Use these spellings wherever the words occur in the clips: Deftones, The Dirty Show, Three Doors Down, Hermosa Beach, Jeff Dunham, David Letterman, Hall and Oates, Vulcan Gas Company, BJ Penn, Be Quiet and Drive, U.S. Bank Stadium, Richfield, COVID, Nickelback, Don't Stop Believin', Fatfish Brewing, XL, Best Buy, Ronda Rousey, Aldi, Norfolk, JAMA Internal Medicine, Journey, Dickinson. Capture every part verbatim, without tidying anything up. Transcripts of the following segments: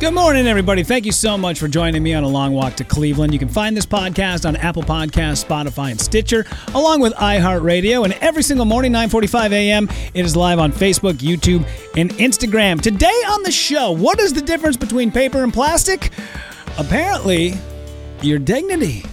Good morning, everybody. Thank you so much for joining me on A Long Walk to Cleveland. You can find this podcast on Apple Podcasts, Spotify, and Stitcher, along with iHeartRadio. And every single morning, nine forty-five a.m., it is live on Facebook, YouTube, and Instagram. Today on the show, what is the difference between paper and plastic? Apparently, your dignity.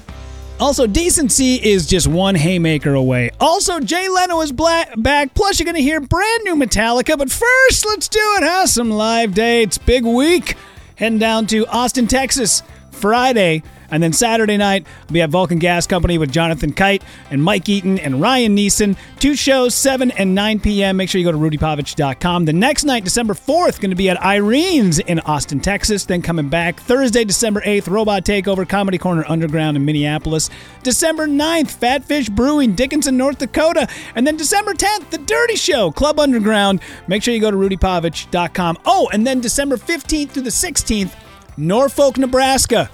Also, decency is just one haymaker away. Also, Jay Leno is black- back. Plus, you're going to hear brand new Metallica. But first, let's do it, huh? Some live dates. Big week. Heading down to Austin, Texas, Friday, and then Saturday night, I'll be at Vulcan Gas Company with Jonathan Kite and Mike Eaton and Ryan Neeson. Two shows, seven and nine p.m. Make sure you go to rudy povich dot com. The next night, December fourth, going to be at Irene's in Austin, Texas. Then coming back Thursday, December eighth, Robot Takeover, Comedy Corner Underground in Minneapolis. December ninth, Fatfish Brewing, Dickinson, North Dakota. And then December tenth, The Dirty Show, Club Underground. Make sure you go to rudy povich dot com. Oh, and then December fifteenth through the sixteenth, Norfolk, Nebraska.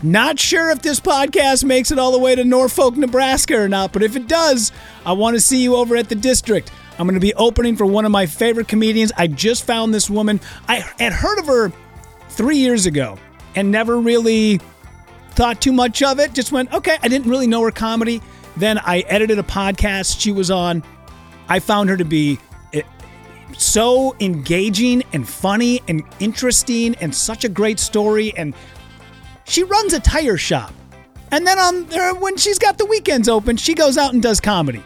Not sure if this podcast makes it all the way to Norfolk, Nebraska or not, but if it does, I want to see you over at the District. I'm going to be opening for one of my favorite comedians. I just found this woman. I had heard of her three years ago and never really thought too much of it. Just went, okay, I didn't really know her comedy. Then I edited a podcast she was on. I found her to be so engaging and funny and interesting and such a great story, and she runs a tire shop. And then on there, when she's got the weekends open, she goes out and does comedy.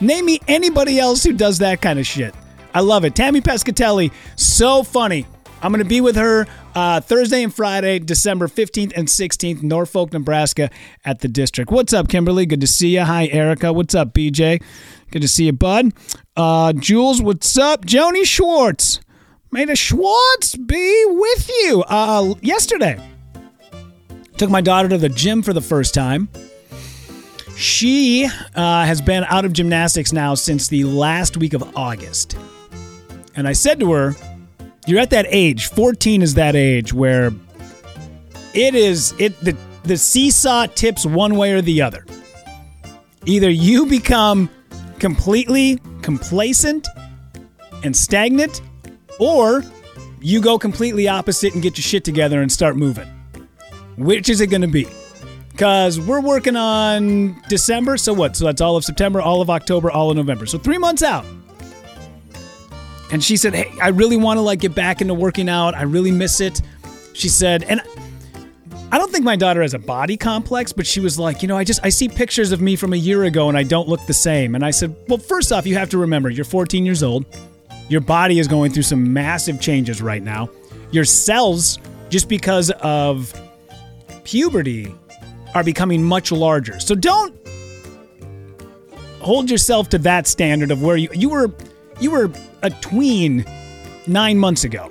Name me anybody else who does that kind of shit. I love it. Tammy Pescatelli, so funny. I'm going to be with her uh, Thursday and Friday, December fifteenth and sixteenth, Norfolk, Nebraska at the District. What's up, Kimberly? Good to see you. Hi, Erica. What's up, B J? Good to see you, bud. Uh, Jules, what's up? Joni Schwartz. May the Schwartz be with you. Uh, yesterday. Took my daughter to the gym for the first time. She uh, has been out of gymnastics now since the last week of August. And I said to her, you're at that age, fourteen is that age, where it is, it the, the seesaw tips one way or the other. Either you become completely complacent and stagnant, or you go completely opposite and get your shit together and start moving. Which is it going to be? Because we're working on December, so what? So that's all of September, all of October, all of November. So three months out. And she said, hey, I really want to like get back into working out. I really miss it. She said, and I don't think my daughter has a body complex, but she was like, you know, I just, I see pictures of me from a year ago and I don't look the same. And I said, well, first off, you have to remember, you're fourteen years old. Your body is going through some massive changes right now. Your cells, just because of puberty, are becoming much larger. So don't hold yourself to that standard of where you you were you were a tween nine months ago.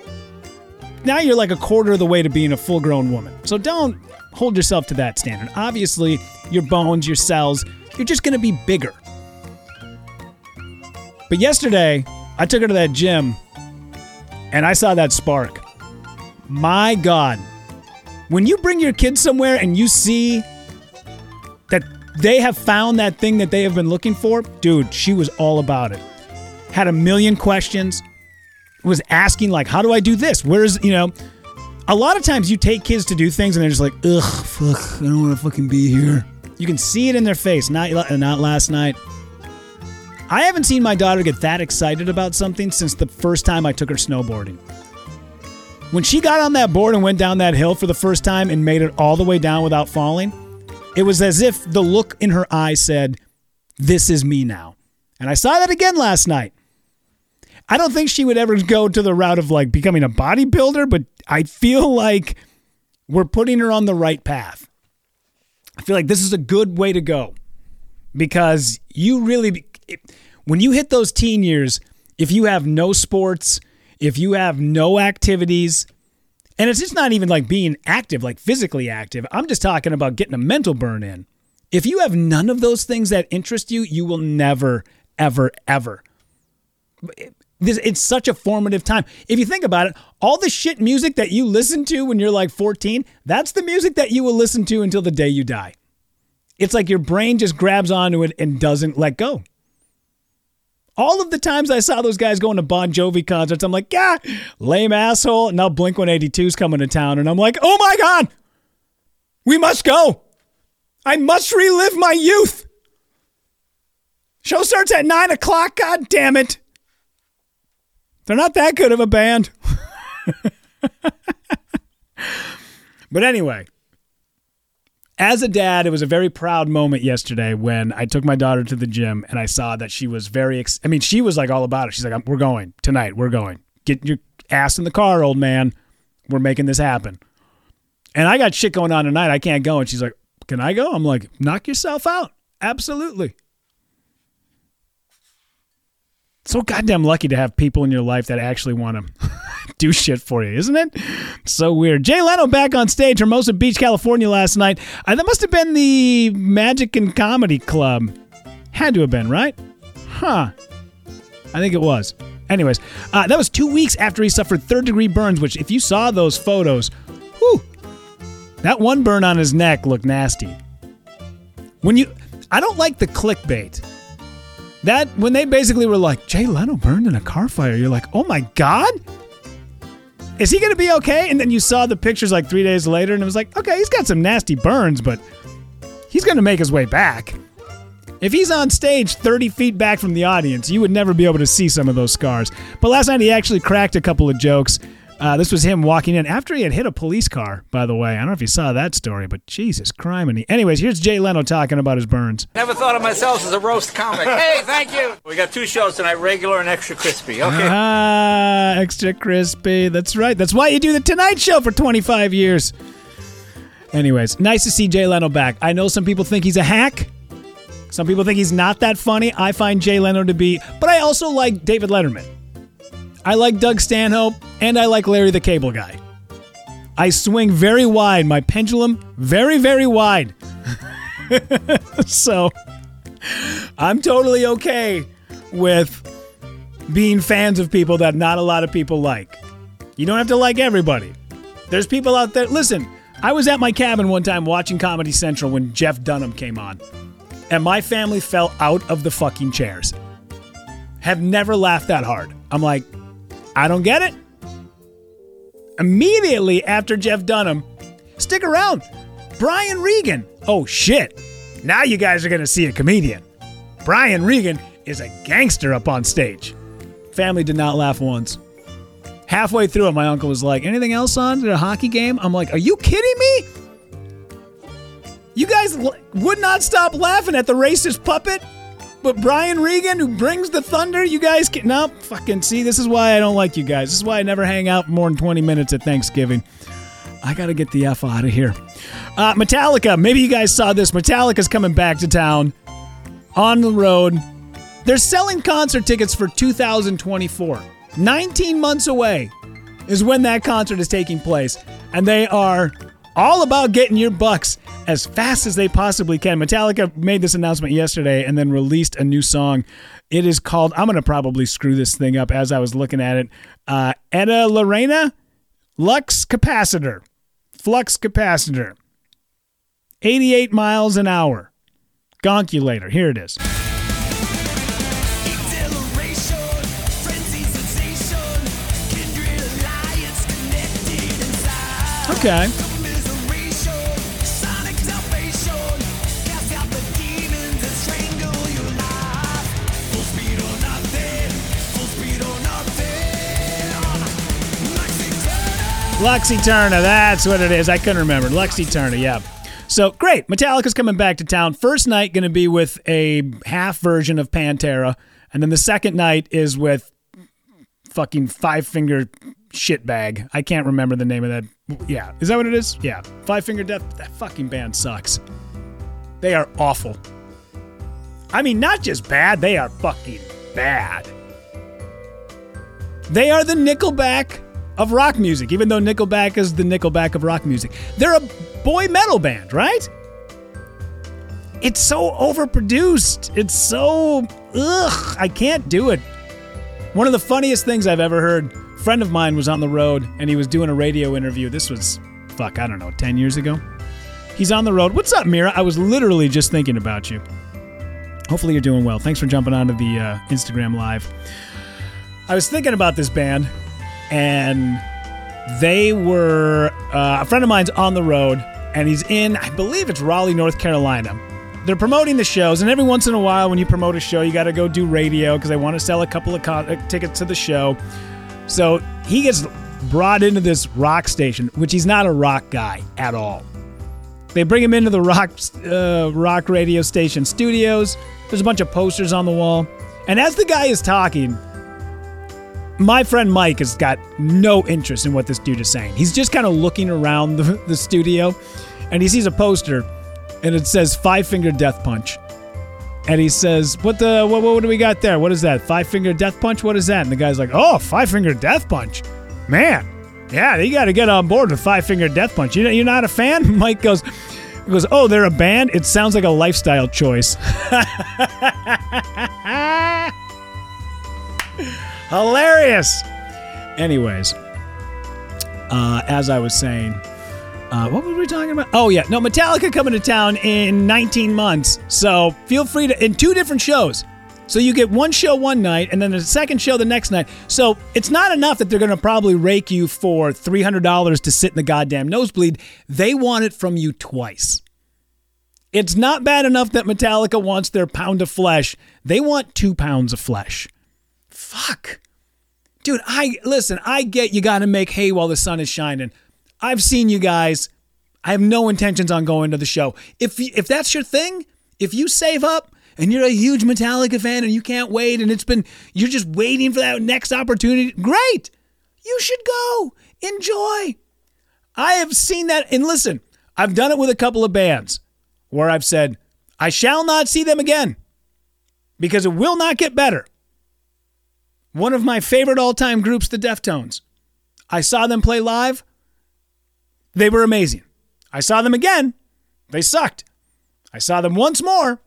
Now you're like a quarter of the way to being a full-grown woman. So don't hold yourself to that standard. Obviously, your bones, your cells, you're just going to be bigger. But yesterday, I took her to that gym and I saw that spark. My God. When you bring your kids somewhere and you see that they have found that thing that they have been looking for, dude, she was all about it. Had a million questions. Was asking, like, how do I do this? Where's, you know, a lot of times you take kids to do things and they're just like, ugh, fuck, I don't want to fucking be here. You can see it in their face. Not, not last night. I haven't seen my daughter get that excited about something since the first time I took her snowboarding. When she got on that board and went down that hill for the first time and made it all the way down without falling, it was as if the look in her eye said, this is me now. And I saw that again last night. I don't think she would ever go to the route of like becoming a bodybuilder, but I feel like we're putting her on the right path. I feel like this is a good way to go because you really, when you hit those teen years, if you have no sports, if you have no activities, and it's just not even like being active, like physically active. I'm just talking about getting a mental burn in. If you have none of those things that interest you, you will never, ever, ever. It's such a formative time. If you think about it, all the shit music that you listen to when you're like fourteen, that's the music that you will listen to until the day you die. It's like your brain just grabs onto it and doesn't let go. All of the times I saw those guys going to Bon Jovi concerts, I'm like, yeah, lame asshole. Now Blink one eighty-two's coming to town, and I'm like, oh my God, we must go. I must relive my youth. Show starts at nine o'clock. God damn it. They're not that good of a band. But anyway, as a dad, it was a very proud moment yesterday when I took my daughter to the gym and I saw that she was very, ex- I mean, she was like all about it. She's like, we're going tonight. We're going. Get your ass in the car, old man. We're making this happen. And I got shit going on tonight. I can't go. And she's like, can I go? I'm like, knock yourself out. Absolutely. So goddamn lucky to have people in your life that actually want to do shit for you, isn't it? So weird. Jay Leno back on stage, Hermosa Beach, California last night. Uh, that must have been the Magic and Comedy Club. Had to have been, right? Huh. I think it was. Anyways, uh, that was two weeks after he suffered third-degree burns, which if you saw those photos, whew, that one burn on his neck looked nasty. When you, I don't like the clickbait. That, when they basically were like, Jay Leno burned in a car fire, you're like, oh my God? Is he going to be okay? And then you saw the pictures like three days later, and it was like, okay, he's got some nasty burns, but he's going to make his way back. If he's on stage thirty feet back from the audience, you would never be able to see some of those scars. But last night he actually cracked a couple of jokes. Uh, this was him walking in after he had hit a police car, by the way. I don't know if you saw that story, but Jesus criminy. Anyways, here's Jay Leno talking about his burns. Never thought of myself as a roast comic. Hey, thank you. We got two shows tonight, regular and extra crispy. Okay. Ah, extra crispy. That's right. That's why you do the Tonight Show for twenty-five years. Anyways, nice to see Jay Leno back. I know some people think he's a hack. Some people think he's not that funny. I find Jay Leno to be, but I also like David Letterman. I like Doug Stanhope, and I like Larry the Cable Guy. I swing very wide, my pendulum very, very wide. So, I'm totally okay with being fans of people that not a lot of people like. You don't have to like everybody. There's people out there. Listen, I was at my cabin one time watching Comedy Central when Jeff Dunham came on, and my family fell out of the fucking chairs. Have never laughed that hard. I'm like, I don't get it. Immediately after Jeff Dunham, stick around, Brian Regan. Oh, shit. Now you guys are going to see a comedian. Brian Regan is a gangster up on stage. Family did not laugh once. Halfway through it, my uncle was like, anything else on? Did a hockey game? I'm like, are you kidding me? You guys l- would not stop laughing at the racist puppet? But Brian Regan, who brings the thunder, you guys can... No, fucking see, this is why I don't like you guys. This is why I never hang out more than twenty minutes at Thanksgiving. I gotta get the F out of here. Uh, Metallica, maybe you guys saw this. Metallica's coming back to town. On the road. They're selling concert tickets for two thousand twenty-four. nineteen months away is when that concert is taking place. And they are all about getting your bucks as fast as they possibly can. Metallica made this announcement yesterday and then released a new song. It is called, I'm going to probably screw this thing up as I was looking at it, uh, Etta Lorena Lux Capacitor. Flux Capacitor. eighty-eight miles an hour. Gonculator. Here it is. Okay. Luxie Turner, that's what it is. I couldn't remember. Luxie Turner, yeah. So great, Metallica's coming back to town. First night going to be with a half version of Pantera, and then the second night is with fucking Five Finger Shitbag. I can't remember the name of that. Yeah, is that what it is? Yeah, Five Finger Death. That fucking band sucks. They are awful. I mean, not just bad, they are fucking bad. They are the Nickelback of rock music, even though Nickelback is the Nickelback of rock music. They're a boy metal band, right? It's so overproduced. It's so, ugh, I can't do it. One of the funniest things I've ever heard, a friend of mine was on the road and he was doing a radio interview. This was, fuck, I don't know, ten years ago. He's on the road. What's up, Mira? I was literally just thinking about you. Hopefully you're doing well. Thanks for jumping onto the uh, Instagram Live. I was thinking about this band, and they were, uh, a friend of mine's on the road, and he's in, I believe it's Raleigh, North Carolina. They're promoting the shows, and every once in a while when you promote a show, you got to go do radio because they want to sell a couple of co- tickets to the show. So he gets brought into this rock station, which he's not a rock guy at all. They bring him into the rock, uh, rock radio station studios. There's a bunch of posters on the wall. And as the guy is talking, my friend Mike has got no interest in what this dude is saying. He's just kind of looking around the, the studio, and he sees a poster, and it says Five Finger Death Punch. And he says, what the, what, what do we got there? What is that? Five Finger Death Punch? What is that? And the guy's like, oh, Five Finger Death Punch. Man, yeah, you got to get on board with Five Finger Death Punch. You know, you're not a fan? Mike goes, he goes, oh, they're a band? It sounds like a lifestyle choice. Hilarious. Anyways, uh, as I was saying, uh, what were we talking about? Oh, yeah. No, Metallica coming to town in nineteen months. So feel free to, in two different shows. So you get one show one night and then the second show the next night. So it's not enough that they're going to probably rake you for three hundred dollars to sit in the goddamn nosebleed. They want it from you twice. It's not bad enough that Metallica wants their pound of flesh. They want two pounds of flesh. Fuck. Dude, I listen, I get you got to make hay while the sun is shining. I've seen you guys. I have no intentions on going to the show. If if that's your thing, if you save up and you're a huge Metallica fan and you can't wait and it's been, you're just waiting for that next opportunity, great. You should go. Enjoy. I have seen that. And listen, I've done it with a couple of bands where I've said, I shall not see them again because it will not get better. One of my favorite all-time groups, the Deftones. I saw them play live. They were amazing. I saw them again. They sucked. I saw them once more.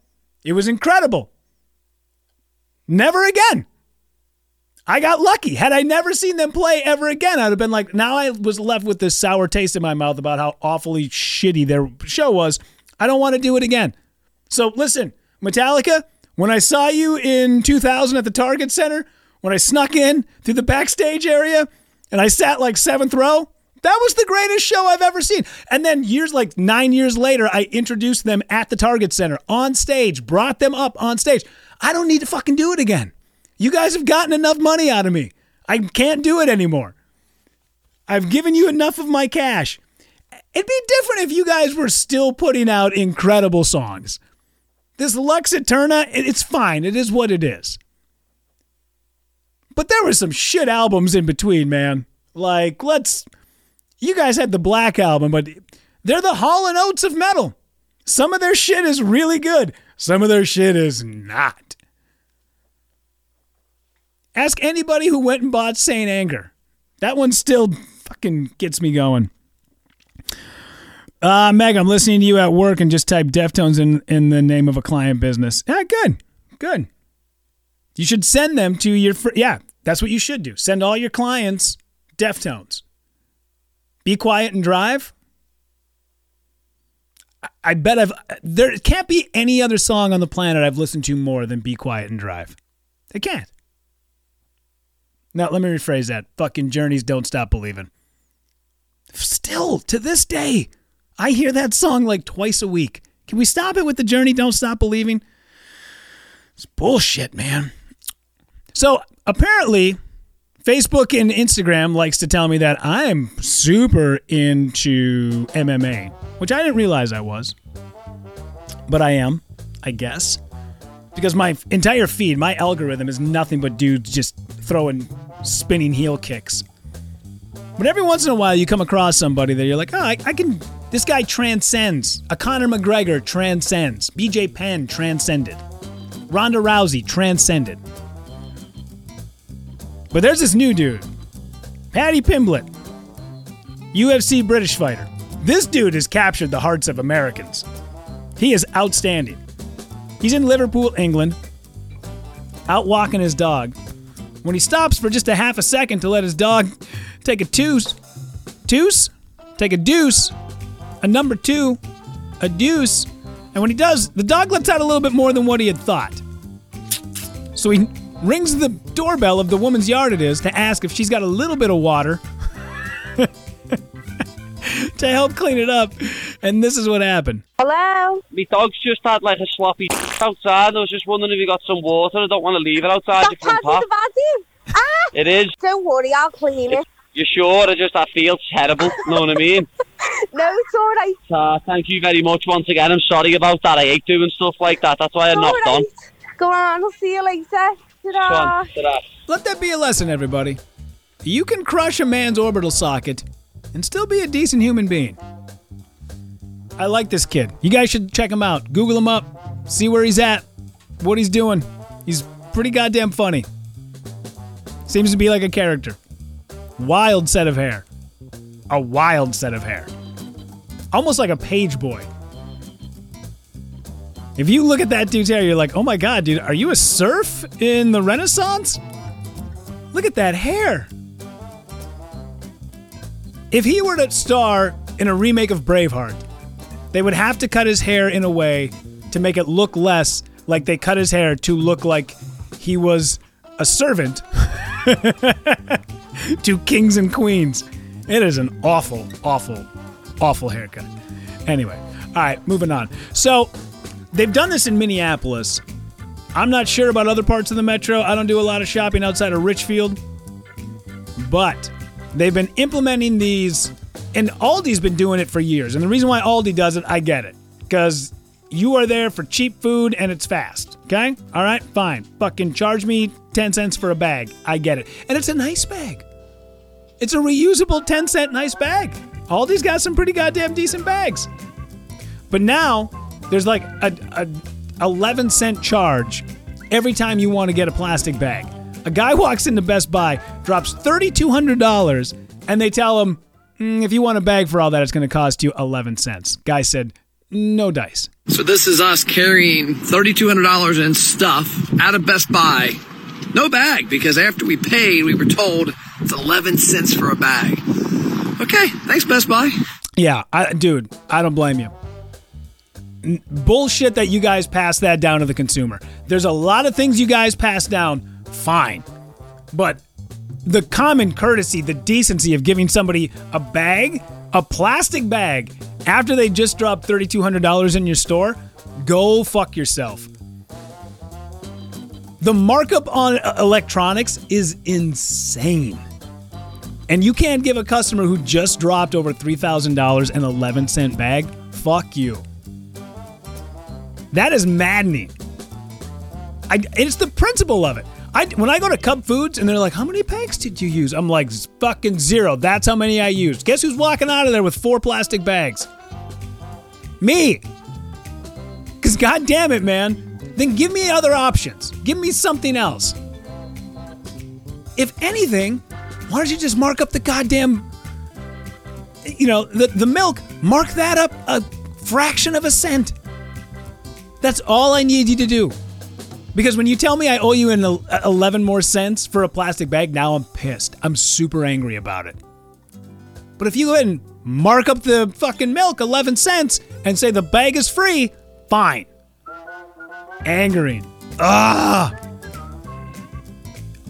It was incredible. Never again. I got lucky. Had I never seen them play ever again, I'd have been like, now I was left with this sour taste in my mouth about how awfully shitty their show was. I don't want to do it again. So listen, Metallica, when I saw you in two thousand at the Target Center, when I snuck in through the backstage area and I sat like seventh row, that was the greatest show I've ever seen. And then years, like nine years later, I introduced them at the Target Center on stage, brought them up on stage. I don't need to fucking do it again. You guys have gotten enough money out of me. I can't do it anymore. I've given you enough of my cash. It'd be different if you guys were still putting out incredible songs. This Lux Eterna, it's fine. It is what it is. But there were some shit albums in between, man. Like, let's... You guys had the Black Album, but they're the Hall and Oates of metal. Some of their shit is really good. Some of their shit is not. Ask anybody who went and bought Saint Anger. That one still fucking gets me going. Uh, Meg, I'm listening to you at work and just type Deftones in, in the name of a client business. Yeah, good. Good. You should send them to your... Fr- yeah, that's what you should do. Send all your clients Deftones. Be Quiet and Drive. I, I bet I've... There can't be any other song on the planet I've listened to more than Be Quiet and Drive. They can't. Now, let me rephrase that. Fucking Journey's Don't Stop Believin'. Still, to this day, I hear that song like twice a week. Can we stop it with the Journey Don't Stop Believin'? It's bullshit, man. So apparently, Facebook and Instagram likes to tell me that I'm super into M M A, which I didn't realize I was. But I am, I guess. Because my entire feed, my algorithm is nothing but dudes just throwing spinning heel kicks. But every once in a while you come across somebody that you're like, oh, I, I can... This guy transcends. A Conor McGregor transcends. B J Penn transcended. Ronda Rousey transcended. But there's this new dude, Paddy Pimblett, U F C British fighter. This dude has captured the hearts of Americans. He is outstanding. He's in Liverpool, England, out walking his dog. When he stops for just a half a second to let his dog take a toos, toos, take a deuce, a number two, a deuce, and when he does, the dog lets out a little bit more than what he had thought. So he rings the doorbell of the woman's yard it is to ask if she's got a little bit of water to help clean it up, and this is what happened. Hello? My dog's just had like a sloppy outside. I was just wondering if you got some water. I don't want to leave it outside your front pop. Ah! It is. Don't worry, I'll clean it. You sure? I just, I feel terrible, know what I mean? No, it's all right. Uh, thank you very much once again. I'm sorry about that. I hate doing stuff like that. That's why I knocked right on. Go on, I'll see you later. Ta-da. Ta-da. Let that be a lesson, everybody. You can crush a man's orbital socket and still be a decent human being. I like this kid. You guys should check him out. Google him up. See where he's at. What he's doing. He's pretty goddamn funny. Seems to be like a character. Wild set of hair. A wild set of hair. Almost like a page boy. If you look at that dude's hair, you're like, oh my God, dude, are you a serf in the Renaissance? Look at that hair. If he were to star in a remake of Braveheart, they would have to cut his hair in a way to make it look less like they cut his hair to look like he was a servant to kings and queens. It is an awful, awful, awful haircut. Anyway, all right, moving on. So they've done this in Minneapolis. I'm not sure about other parts of the metro. I don't do a lot of shopping outside of Richfield. But they've been implementing these, and Aldi's been doing it for years. And the reason why Aldi does it, I get it. Because you are there for cheap food and it's fast. Okay? All right, fine. Fucking charge me ten cents for a bag. I get it. And it's a nice bag. It's a reusable ten cent nice bag. Aldi's got some pretty goddamn decent bags. But now, there's like a, a eleven cent charge every time you want to get a plastic bag. A guy walks into Best Buy, drops three thousand two hundred dollars, and they tell him, mm, if you want a bag for all that, it's going to cost you eleven cents. Guy said, no dice. So this is us carrying three thousand two hundred dollars in stuff out of Best Buy. No bag, because after we paid, we were told it's eleven cents for a bag. Okay, thanks, Best Buy. Yeah, I, dude, I don't blame you. N- bullshit that you guys pass that down to the consumer. There's a lot of things you guys pass down, fine. But the common courtesy, the decency of giving somebody a bag, a plastic bag, after they just dropped three thousand two hundred dollars in your store, go fuck yourself. The markup on electronics is insane. And you can't give a customer who just dropped over three thousand dollars an eleven cent bag, fuck you. That is maddening. I, it's the principle of it. I, when I go to Cub Foods and they're like, how many bags did you use? I'm like, fucking zero. That's how many I used. Guess who's walking out of there with four plastic bags? Me. Because God damn it, man. Then give me other options. Give me something else. If anything, why don't you just mark up the goddamn, you know, the, the milk, mark that up a fraction of a cent. That's all I need you to do. Because when you tell me I owe you an eleven more cents for a plastic bag, now I'm pissed. I'm super angry about it. But if you go ahead and mark up the fucking milk eleven cents and say the bag is free, fine. Angering. Ah.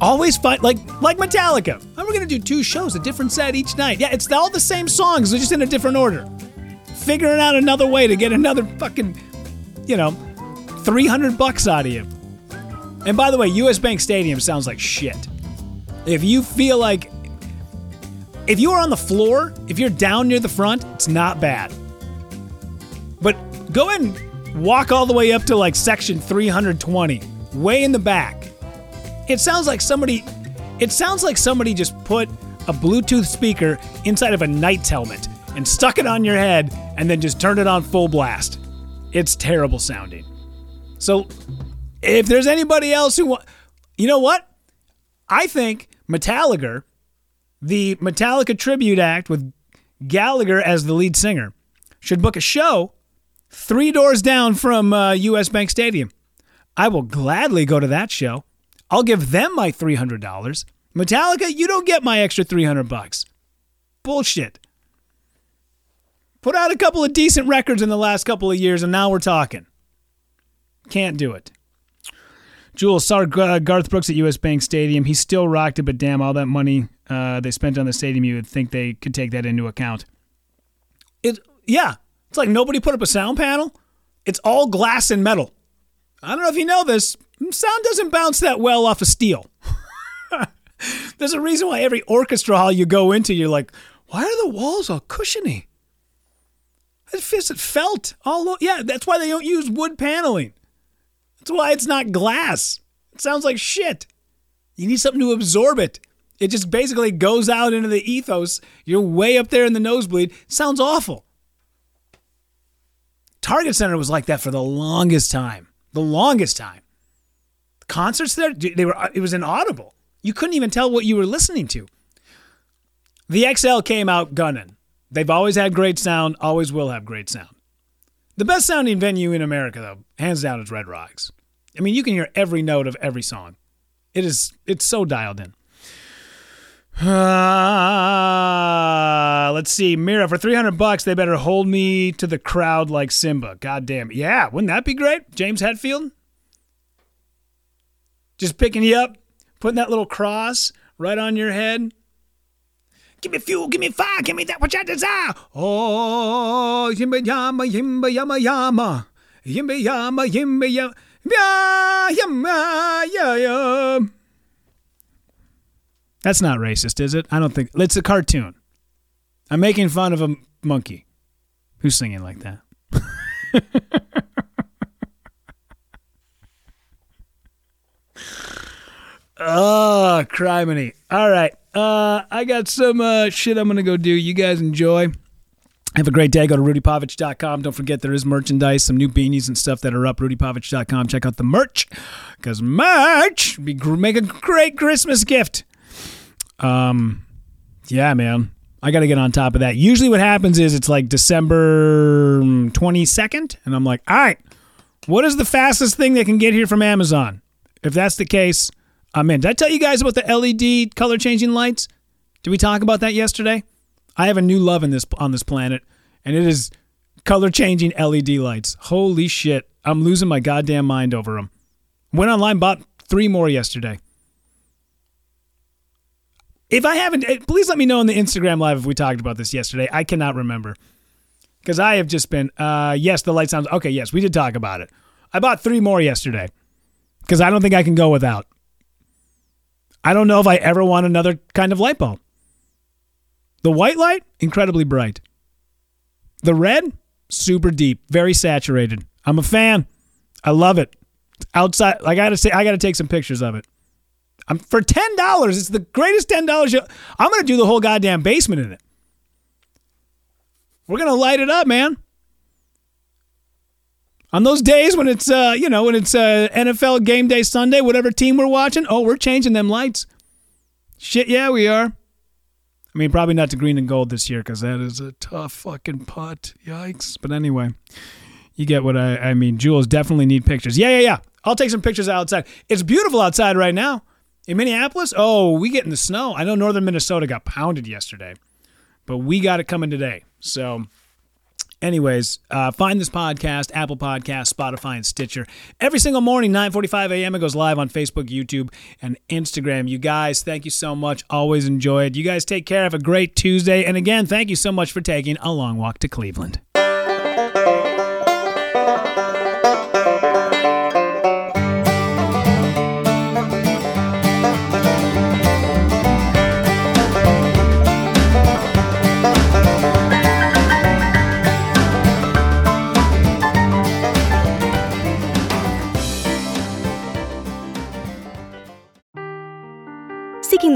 Always fight like like Metallica. Oh, we're gonna do two shows, a different set each night. Yeah, it's all the same songs, they're just in a different order. Figuring out another way to get another fucking, you know, three hundred bucks out of you. And by the way, U S Bank Stadium sounds like shit. If you feel like, if you're on the floor, if you're down near the front, it's not bad. But go ahead and walk all the way up to like section three hundred twenty, way in the back. It sounds like somebody, it sounds like somebody just put a Bluetooth speaker inside of a Knights helmet and stuck it on your head and then just turned it on full blast. It's terrible sounding. So if there's anybody else who wants, you know what? I think Metallica, the Metallica Tribute Act with Gallagher as the lead singer, should book a show three doors down from uh, U S Bank Stadium. I will gladly go to that show. I'll give them my three hundred dollars. Metallica, you don't get my extra three hundred bucks. Bullshit. Put out a couple of decent records in the last couple of years, and now we're talking. Can't do it. Jules, saw uh, Garth Brooks at U S Bank Stadium. He still rocked it, but damn, all that money uh, they spent on the stadium, you would think they could take that into account. It, yeah, it's like nobody put up a sound panel. It's all glass and metal. I don't know if you know this, sound doesn't bounce that well off of steel. There's a reason why every orchestra hall you go into, you're like, why are the walls all cushiony? It felt all over. Yeah, that's why they don't use wood paneling. That's why it's not glass. It sounds like shit. You need something to absorb it. It just basically goes out into the ethos. You're way up there in the nosebleed. It sounds awful. Target Center was like that for the longest time. The longest time. The concerts there, they were it was inaudible. You couldn't even tell what you were listening to. The X L came out gunning. They've always had great sound, always will have great sound. The best sounding venue in America, though, hands down, is Red Rocks. I mean, you can hear every note of every song. It is, it's so dialed in. Uh, let's see. Mira, for three hundred bucks, they better hold me to the crowd like Simba. God damn it. Yeah, wouldn't that be great? James Hetfield? Just picking you up, putting that little cross right on your head. Give me fuel, give me fire, give me that which I desire. Oh, yimba yama, yimba yama yama. Yimba yama, yimba yama. Yeah, yama, yeah, yeah. That's not racist, is it? I don't think. It's a cartoon. I'm making fun of a monkey who's singing like that. Oh, criminy. All right. Uh, I got some uh, shit I'm going to go do. You guys enjoy. Have a great day. Go to rudy povich dot com. Don't forget there is merchandise, some new beanies and stuff that are up. rudy povich dot com. Check out the merch because merch be make a great Christmas gift. Um, yeah, man. I got to get on top of that. Usually what happens is it's like December twenty-second, and I'm like, all right, what is the fastest thing that can get here from Amazon? If that's the case... Oh, man, did I tell you guys about the L E D color-changing lights? Did we talk about that yesterday? I have a new love in this on this planet, and it is color-changing L E D lights. Holy shit. I'm losing my goddamn mind over them. Went online, bought three more yesterday. If I haven't, please let me know in the Instagram Live if we talked about this yesterday. I cannot remember. Because I have just been, uh, yes, the light sounds, okay, yes, we did talk about it. I bought three more yesterday because I don't think I can go without. I don't know if I ever want another kind of light bulb. The white light, incredibly bright. The red, super deep, very saturated. I'm a fan. I love it. Outside, I gotta say, I gotta take some pictures of it. I'm for ten dollars. It's the greatest ten dollars. I'm gonna do the whole goddamn basement in it. We're gonna light it up, man. On those days when it's, uh, you know, when it's uh, N F L game day Sunday, whatever team we're watching, oh, we're changing them lights. Shit, yeah, we are. I mean, probably not to green and gold this year because that is a tough fucking putt. Yikes. But anyway, you get what I, I mean. Jules, definitely need pictures. Yeah, yeah, yeah. I'll take some pictures outside. It's beautiful outside right now. In Minneapolis, oh, we get in the snow. I know northern Minnesota got pounded yesterday, but we got it coming today. So... Anyways, uh, find this podcast, Apple Podcasts, Spotify, and Stitcher. Every single morning, nine forty-five a.m., it goes live on Facebook, YouTube, and Instagram. You guys, thank you so much. Always enjoy it. You guys take care. Have a great Tuesday. And again, thank you so much for taking a long walk to Cleveland. Seeking